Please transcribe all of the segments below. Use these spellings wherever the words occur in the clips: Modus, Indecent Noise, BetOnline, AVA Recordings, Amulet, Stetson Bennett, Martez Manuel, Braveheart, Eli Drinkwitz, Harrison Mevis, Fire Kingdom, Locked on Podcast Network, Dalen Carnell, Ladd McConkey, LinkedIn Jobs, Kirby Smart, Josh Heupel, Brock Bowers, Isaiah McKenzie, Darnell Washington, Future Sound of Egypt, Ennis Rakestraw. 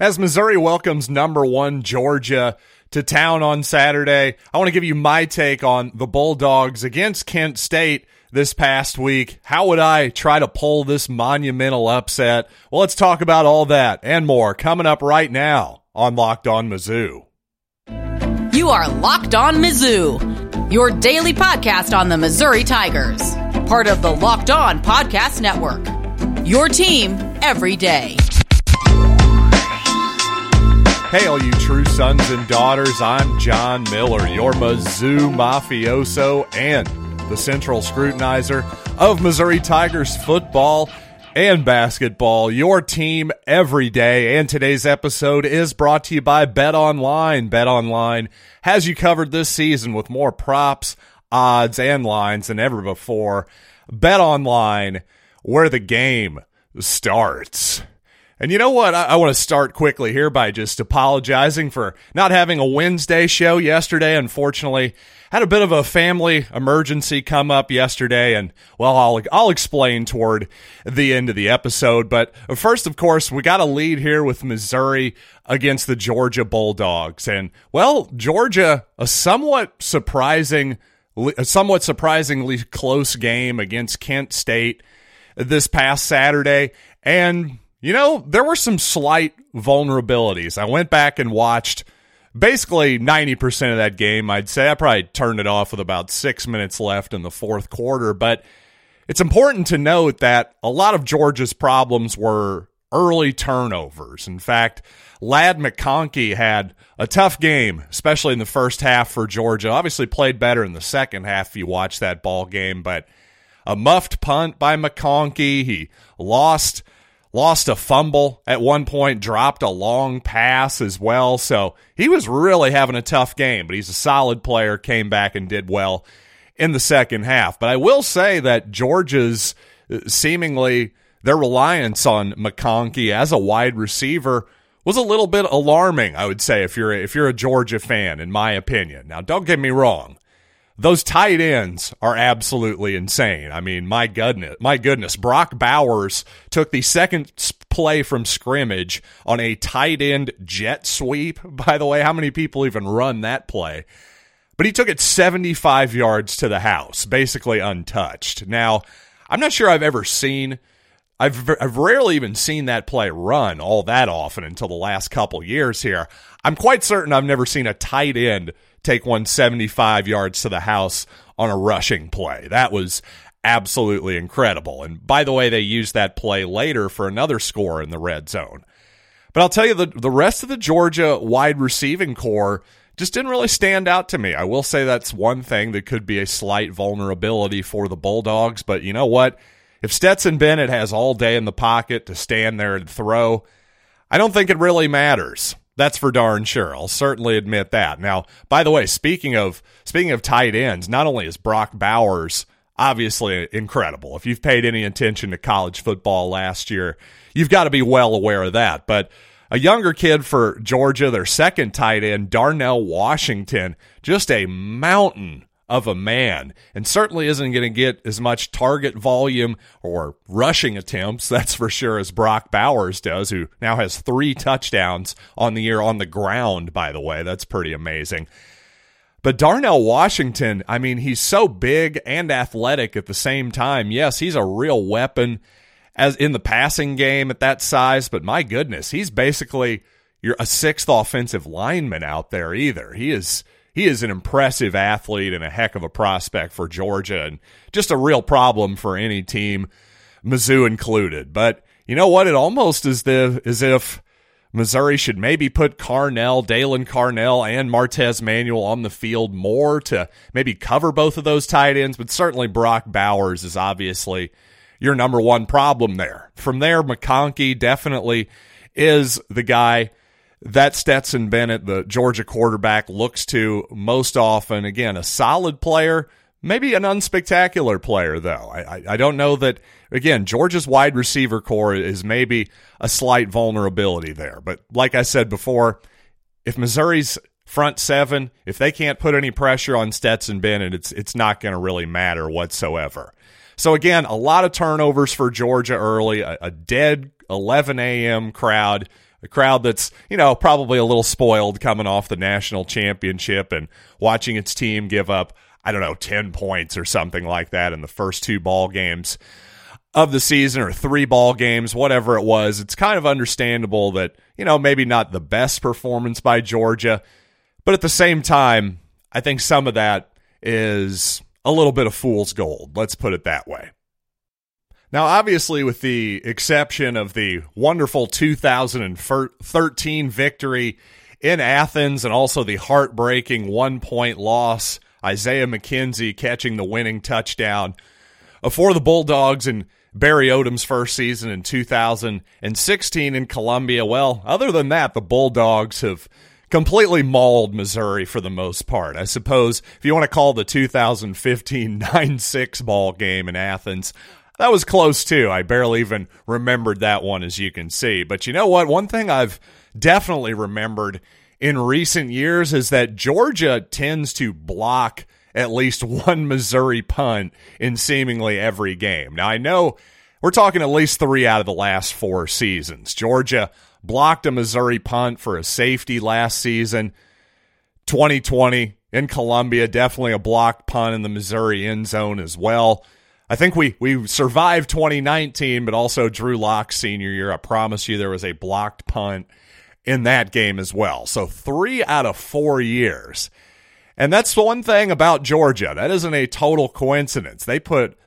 As Missouri welcomes No. 1 Georgia to town on Saturday, I want to give you my take on the Bulldogs against Kent State this past week. How would I try to pull this monumental upset? Well, let's talk about all that and more coming up right now on Locked on Mizzou. You are Locked on Mizzou, your daily podcast on the Missouri Tigers, part of the Locked on Podcast Network, your team every day. Hey, all you true sons and daughters, I'm John Miller, your Mizzou mafioso and the central scrutinizer of Missouri Tigers football and basketball, your team every day. And today's episode is brought to you by BetOnline. BetOnline has you covered this season with more props, odds, and lines than ever before. BetOnline, where the game starts. And you know what? I want to start quickly here by just apologizing for not having a Wednesday show yesterday. Unfortunately, had a bit of a family emergency come up yesterday, and well, I'll explain toward the end of the episode. But first, of course, we got a lead here with Missouri against the Georgia Bulldogs, and well, Georgia, a somewhat surprisingly close game against Kent State this past Saturday, and you know, there were some slight vulnerabilities. I went back and watched basically 90% of that game. I'd say I probably turned it off with about 6 minutes left in the fourth quarter. But it's important to note that a lot of Georgia's problems were early turnovers. In fact, Ladd McConkey had a tough game, especially in the first half for Georgia. Obviously played better in the second half if you watch that ball game. But a muffed punt by McConkey. He lost a fumble at one point, dropped a long pass as well. So he was really having a tough game, but he's a solid player, came back and did well in the second half. But I will say that Georgia's seemingly their reliance on McConkey as a wide receiver was a little bit alarming, I would say, if you're a Georgia fan, in my opinion. Now, don't get me wrong. Those tight ends are absolutely insane. I mean, my goodness, Brock Bowers took the second play from scrimmage on a tight end jet sweep. By the way, how many people even run that play? But he took it 75 yards to the house, basically untouched. Now, I'm not sure I've rarely even seen that play run all that often until the last couple years here. I'm quite certain I've never seen a tight end take 175 yards to the house on a rushing play. That was absolutely incredible. And by the way, they used that play later for another score in the red zone. But I'll tell you, the rest of the Georgia wide receiving corps just didn't really stand out to me. I will say that's one thing that could be a slight vulnerability for the Bulldogs. But you know what? If Stetson Bennett has all day in the pocket to stand there and throw, I don't think it really matters. That's for darn sure. I'll certainly admit that. Now, by the way, speaking of tight ends, not only is Brock Bowers obviously incredible. If you've paid any attention to college football last year, you've got to be well aware of that. But a younger kid for Georgia, their second tight end, Darnell Washington, just a mountain of a man, and certainly isn't going to get as much target volume or rushing attempts, that's for sure, as Brock Bowers does, who now has 3 touchdowns on the year on the ground, by the way. That's pretty amazing. But Darnell Washington, I mean, he's so big and athletic at the same time. Yes, he's a real weapon as in the passing game at that size, but my goodness, he's basically a 6th offensive lineman out there either. He is an impressive athlete and a heck of a prospect for Georgia, and just a real problem for any team, Mizzou included. But you know what? It almost is as if Missouri should maybe put Dalen Carnell, and Martez Manuel on the field more to maybe cover both of those tight ends. But certainly Brock Bowers is obviously your number 1 problem there. From there, McConkey definitely is the guy that Stetson Bennett, the Georgia quarterback, looks to most often. Again, a solid player, maybe an unspectacular player, though. I don't know that, again, Georgia's wide receiver core is maybe a slight vulnerability there. But like I said before, if Missouri's front seven, if they can't put any pressure on Stetson Bennett, it's not going to really matter whatsoever. So again, a lot of turnovers for Georgia early, a dead 11 a.m. crowd a crowd that's, you know, probably a little spoiled coming off the national championship and watching its team give up, I don't know, 10 points or something like that in the first two ball games of the season, or three ball games, whatever it was. It's kind of understandable that, you know, maybe not the best performance by Georgia, but at the same time, I think some of that is a little bit of fool's gold. Let's put it that way. Now, obviously, with the exception of the wonderful 2013 victory in Athens and also the heartbreaking one-point loss, Isaiah McKenzie catching the winning touchdown for the Bulldogs in Barry Odom's first season in 2016 in Columbia. Well, other than that, the Bulldogs have completely mauled Missouri for the most part. I suppose if you want to call the 2015 9-6 ball game in Athens, that was close too. I barely even remembered that one, as you can see. But you know what? One thing I've definitely remembered in recent years is that Georgia tends to block at least one Missouri punt in seemingly every game. Now, I know we're talking at least three out of the last four seasons. Georgia blocked a Missouri punt for a safety last season. 2020 in Columbia, definitely a blocked punt in the Missouri end zone as well. I think we survived 2019, but also Drew Locke's senior year. I promise you there was a blocked punt in that game as well. So 3 out of 4 years. And that's the one thing about Georgia. That isn't a total coincidence. They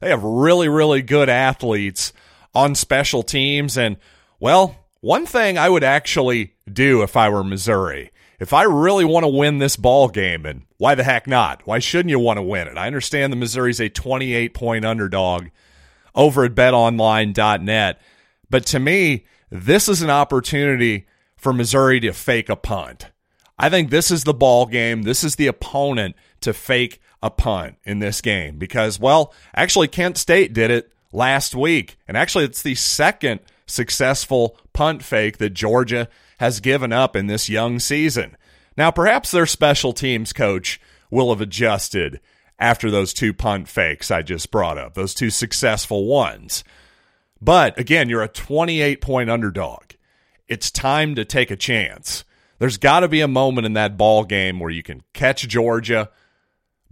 have really, really good athletes on special teams. And, well, one thing I would actually do if I were Missouri, if I really want to win this ball game, and why the heck not? Why shouldn't you want to win it? I understand the Missouri's a 28-point underdog over at betonline.net, but to me, this is an opportunity for Missouri to fake a punt. I think this is the ball game. This is the opponent to fake a punt in this game because, well, actually Kent State did it last week, and actually it's the second successful punt fake that Georgia has given up in this young season. Now, perhaps their special teams coach will have adjusted after those two punt fakes I just brought up, those two successful ones. But, again, you're a 28-point underdog. It's time to take a chance. There's got to be a moment in that ball game where you can catch Georgia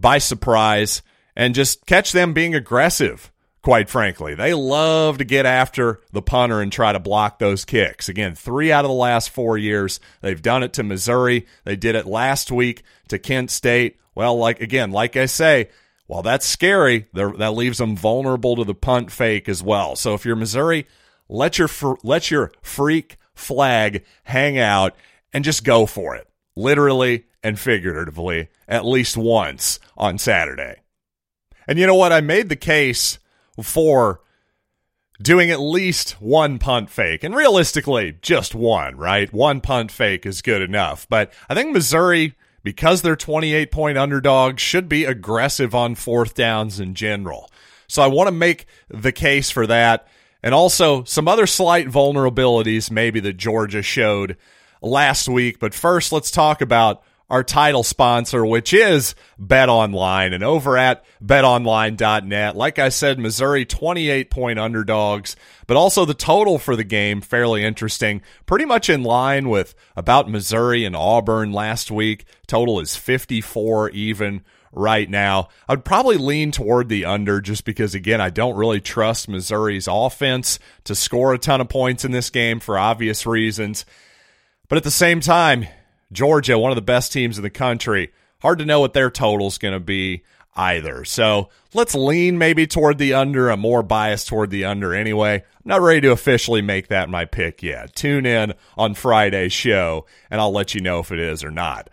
by surprise and just catch them being aggressive, quite frankly. They love to get after the punter and try to block those kicks. Again, 3 out of the last 4 years, they've done it to Missouri. They did it last week to Kent State. Well, like I say, while that's scary, that leaves them vulnerable to the punt fake as well. So if you're Missouri, let your freak flag hang out and just go for it, literally and figuratively, at least once on Saturday. And you know what? I made the case for doing at least one punt fake, and realistically, just one, right? One punt fake is good enough. But I think Missouri, because they're 28-point underdogs, should be aggressive on fourth downs in general. So I want to make the case for that, and also some other slight vulnerabilities maybe that Georgia showed last week. But first, let's talk about our title sponsor, which is BetOnline. And over at betonline.net, like I said, Missouri 28-point underdogs, but also the total for the game, fairly interesting. Pretty much in line with about Missouri and Auburn last week. Total is 54 even right now. I'd probably lean toward the under just because, again, I don't really trust Missouri's offense to score a ton of points in this game for obvious reasons. But at the same time, Georgia, one of the best teams in the country, hard to know what their total's going to be either. So let's lean maybe toward the under. I'm more biased toward the under anyway. I'm not ready to officially make that my pick yet. Tune in on Friday's show, and I'll let you know if it is or not.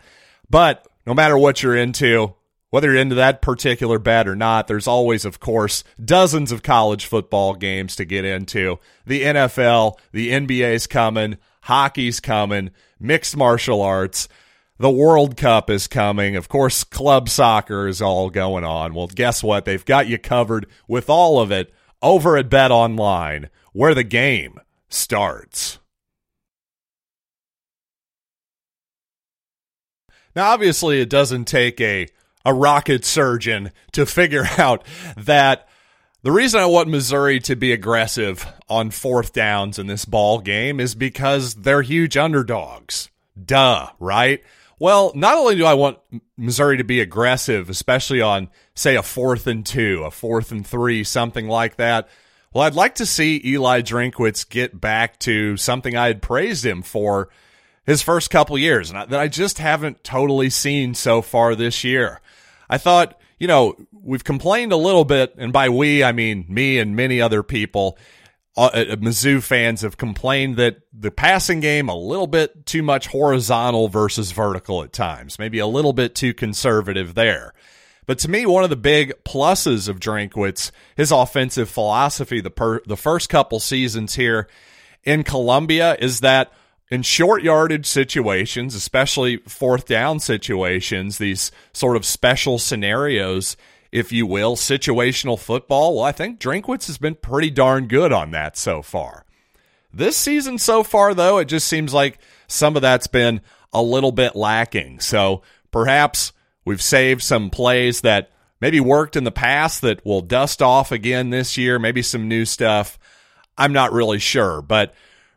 But no matter what you're into, whether you're into that particular bet or not, there's always, of course, dozens of college football games to get into. The NFL, the NBA's coming, hockey's coming, mixed martial arts, the World Cup is coming. Of course, club soccer is all going on. Well, guess what? They've got you covered with all of it over at BetOnline, where the game starts. Now, obviously, it doesn't take a rocket surgeon to figure out that The reason I want Missouri to be aggressive on fourth downs in this ball game is because they're huge underdogs. Duh, right? Well, not only do I want Missouri to be aggressive, especially on, say, a 4th and 2, a 4th and 3, something like that, well, I'd like to see Eli Drinkwitz get back to something I had praised him for his first couple years, and that I just haven't totally seen so far this year. I thought, you know, we've complained a little bit, and by we, I mean me and many other people, Mizzou fans have complained that the passing game, a little bit too much horizontal versus vertical at times, maybe a little bit too conservative there. But to me, one of the big pluses of Drinkwitz, his offensive philosophy the first couple seasons here in Columbia, is that in short yardage situations, especially fourth down situations, these sort of special scenarios, if you will, situational football, well, I think Drinkwitz has been pretty darn good on that so far. This season so far, though, it just seems like some of that's been a little bit lacking. So perhaps we've saved some plays that maybe worked in the past that will dust off again this year, maybe some new stuff. I'm not really sure. But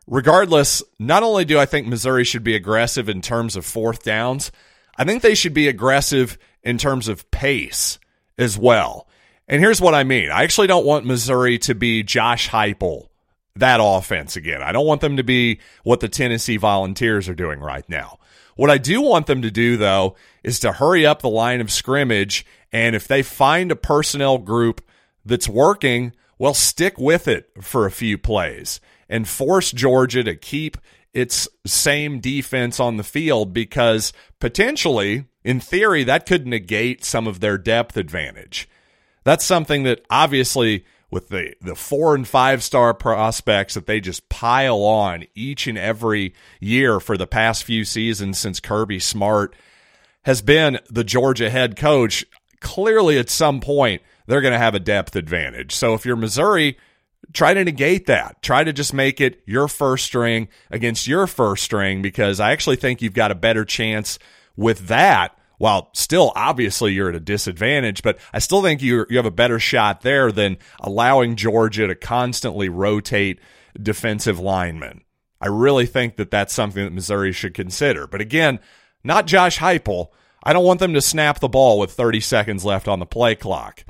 regardless, not only do I think Missouri should be aggressive in terms of fourth downs, I think they should be aggressive in terms of pace as well. And here's what I mean. I actually don't want Missouri to be Josh Heupel, that offense again. I don't want them to be what the Tennessee Volunteers are doing right now. What I do want them to do, though, is to hurry up the line of scrimmage, and if they find a personnel group that's working, well, stick with it for a few plays and force Georgia to keep its same defense on the field, because potentially, in theory, that could negate some of their depth advantage. That's something that obviously with the 4- and 5-star prospects that they just pile on each and every year for the past few seasons since Kirby Smart has been the Georgia head coach, clearly at some point they're going to have a depth advantage. So if you're Missouri, try to negate that. Try to just make it your first string against your first string, because I actually think you've got a better chance with that, while still obviously you're at a disadvantage, but I still think you have a better shot there than allowing Georgia to constantly rotate defensive linemen. I really think that that's something that Missouri should consider. But again, not Josh Heupel. I don't want them to snap the ball with 30 seconds left on the play clock.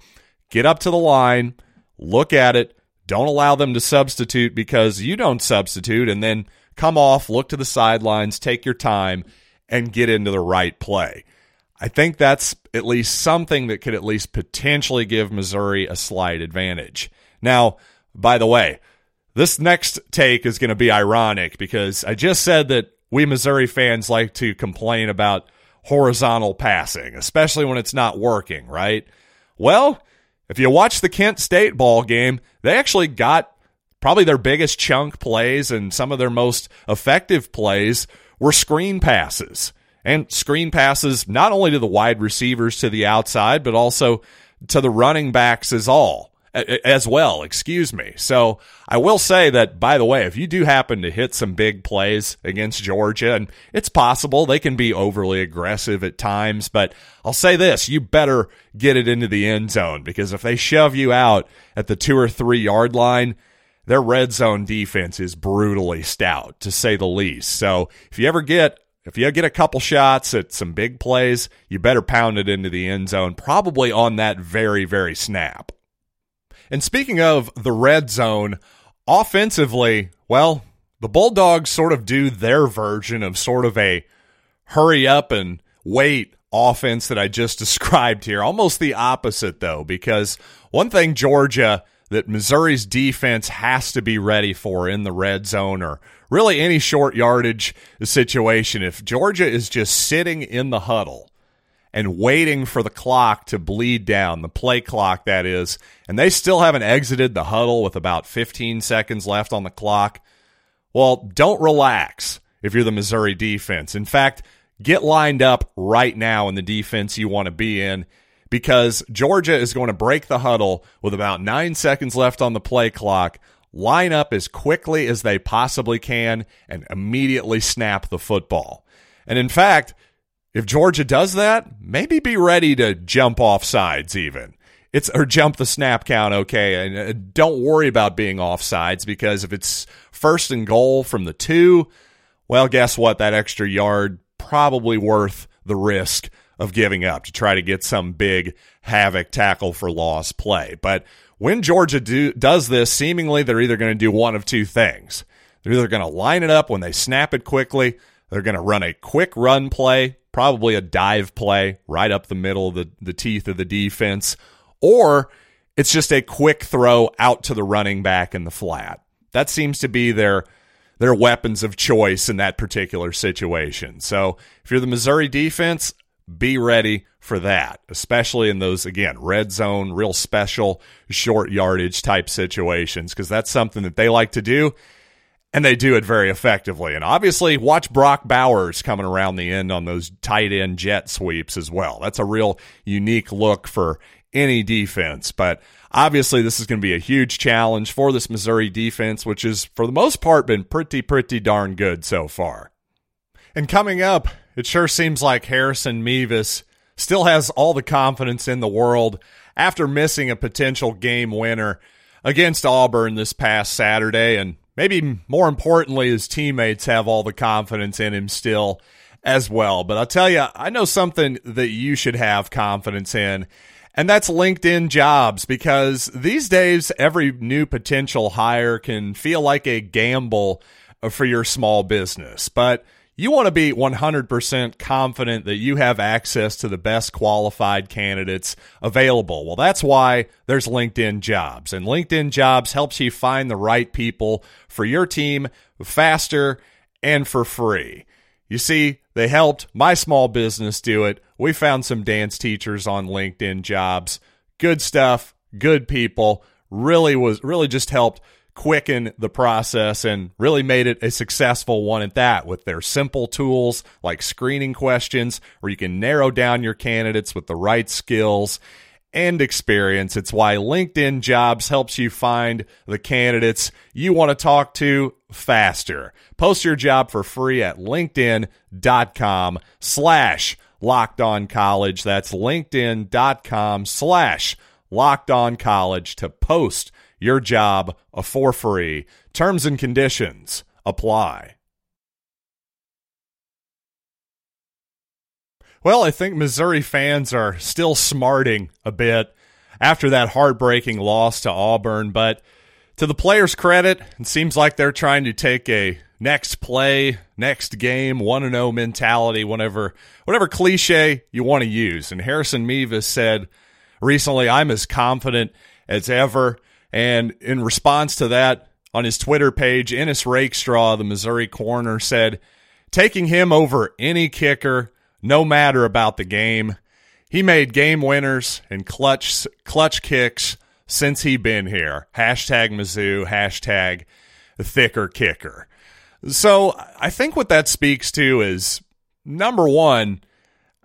Get up to the line, look at it, don't allow them to substitute because you don't substitute, and then come off, look to the sidelines, take your time, and get into the right play. I think that's at least something that could at least potentially give Missouri a slight advantage. Now, by the way, this next take is going to be ironic because I just said that we Missouri fans like to complain about horizontal passing, especially when it's not working, right? Well, if you watch the Kent State ball game, they actually got probably their biggest chunk plays, and some of their most effective plays were screen passes. And screen passes not only to the wide receivers to the outside, but also to the running backs as well. So I will say that, by the way, if you do happen to hit some big plays against Georgia, and it's possible they can be overly aggressive at times, but I'll say this, you better get it into the end zone, because if they shove you out at the 2 or 3 yard line, their red zone defense is brutally stout, to say the least. So if you get a couple shots at some big plays, you better pound it into the end zone, probably on that very, very snap. And speaking of the red zone, offensively, well, the Bulldogs sort of do their version of sort of a hurry up and wait offense that I just described here. Almost the opposite, though, because one thing Georgia that Missouri's defense has to be ready for in the red zone, or really any short yardage situation, if Georgia is just sitting in the huddle and waiting for the clock to bleed down, the play clock that is, and they still haven't exited the huddle with about 15 seconds left on the clock, well, don't relax if you're the Missouri defense. In fact, get lined up right now in the defense you want to be in, because Georgia is going to break the huddle with about 9 seconds left on the play clock, line up as quickly as they possibly can, and immediately snap the football. And in fact, if Georgia does that, maybe be ready to jump off sides even. jump the snap count, okay? And don't worry about being offsides, because if it's first and goal from the 2, well, guess what? That extra yard probably worth the risk of giving up to try to get some big havoc tackle for loss play. But when Georgia does this, seemingly they're either going to do one of two things. They're either going to line it up when they snap it quickly. They're going to run a quick run play, probably a dive play right up the middle of the teeth of the defense, or it's just a quick throw out to the running back in the flat. That seems to be their weapons of choice in that particular situation. So if you're the Missouri defense, be ready for that, especially in those, again, red zone, real special, short yardage type situations, because that's something that they like to do, and they do it very effectively. And obviously, watch Brock Bowers coming around the end on those tight end jet sweeps as well. That's a real unique look for any defense. But obviously, this is going to be a huge challenge for this Missouri defense, which has, for the most part, been pretty darn good so far. And coming up, it sure seems like Harrison Mevis still has all the confidence in the world after missing a potential game winner against Auburn this past Saturday. And maybe more importantly, his teammates have all the confidence in him still as well. But I'll tell you, I know something that you should have confidence in, and that's LinkedIn Jobs, because these days every new potential hire can feel like a gamble for your small business. But you want to be 100% confident that you have access to the best qualified candidates available. Well, that's why there's LinkedIn Jobs. And LinkedIn Jobs helps you find the right people for your team faster and for free. You see, they helped my small business do it. We found some dance teachers on LinkedIn Jobs. Good stuff, good people. Really just helped quicken the process and really made it a successful one at that, with their simple tools like screening questions where you can narrow down your candidates with the right skills and experience. It's why LinkedIn Jobs helps you find the candidates you want to talk to faster. Post your job for free at LinkedIn.com/LockedOnCollege. That's LinkedIn.com/LockedOnCollege to post your job for free. Terms and conditions apply. Well, I think Missouri fans are still smarting a bit after that heartbreaking loss to Auburn, but to the players' credit, it seems like they're trying to take a next play, next game, 1-0 mentality, whatever cliche you want to use. And Harrison Mevis said recently, "I'm as confident as ever." And in response to that, on his Twitter page, Ennis Rakestraw, the Missouri corner, said, "Taking him over any kicker, no matter about the game. He made game winners and clutch kicks since he been here. Hashtag Mizzou, hashtag thicker kicker." So I think what that speaks to is, number one,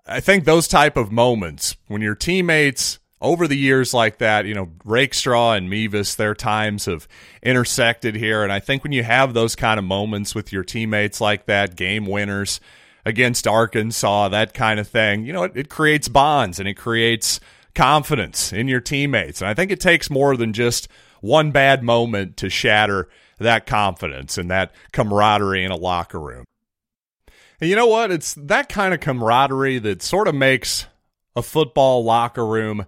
I think those type of moments when your teammates over the years like that, Rakestraw and Mevis, their times have intersected here. And I think when you have those kind of moments with your teammates like that, game winners against Arkansas, that kind of thing, it creates bonds and it creates confidence in your teammates. And I think it takes more than just one bad moment to shatter that confidence and that camaraderie in a locker room. And you know what? It's that kind of camaraderie that sort of makes a football locker room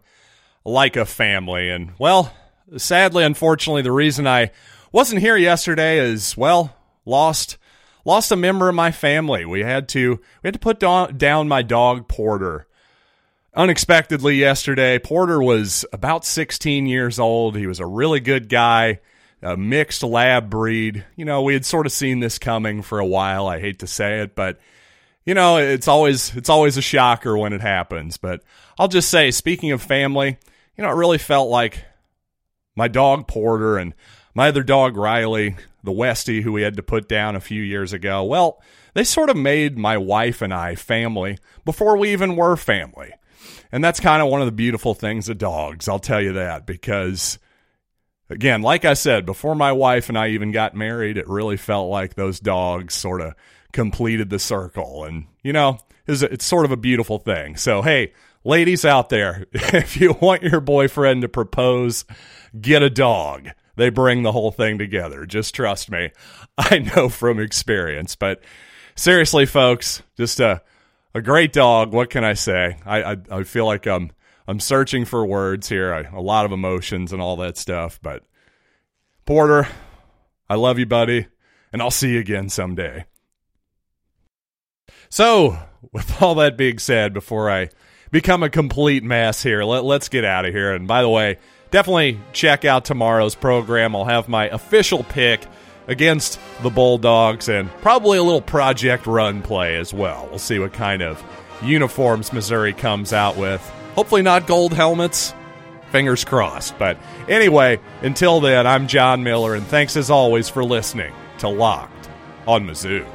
like a family. And, well, sadly, unfortunately, the reason I wasn't here yesterday is, lost a member of my family. We had to put down my dog, Porter, unexpectedly yesterday. Porter was about 16 years old. He was a really good guy, a mixed lab breed. We had sort of seen this coming for a while. I hate to say it, but it's always a shocker when it happens. But I'll just say, speaking of family, it really felt like my dog Porter and my other dog Riley, the Westie, who we had to put down a few years ago, well, they sort of made my wife and I family before we even were family. And that's kind of one of the beautiful things of dogs, I'll tell you that, because, again, like I said, before my wife and I even got married, it really felt like those dogs sort of completed the circle. And, it's sort of a beautiful thing. So, hey, Ladies out there, if you want your boyfriend to propose, get a dog. They bring the whole thing together. Just trust me. I know from experience. But seriously, folks, just a great dog. What can I say? I feel like I'm searching for words here. A lot of emotions and all that stuff. But Porter, I love you, buddy, and I'll see you again someday. So, with all that being said, before I become a complete mess here, let's get out of here. And by the way, definitely check out tomorrow's program. I'll have my official pick against the Bulldogs and probably a little project run play as well. We'll see what kind of uniforms Missouri comes out with. Hopefully not gold helmets. Fingers crossed. But anyway, until then, I'm John Miller, and thanks as always for listening to Locked on Mizzou.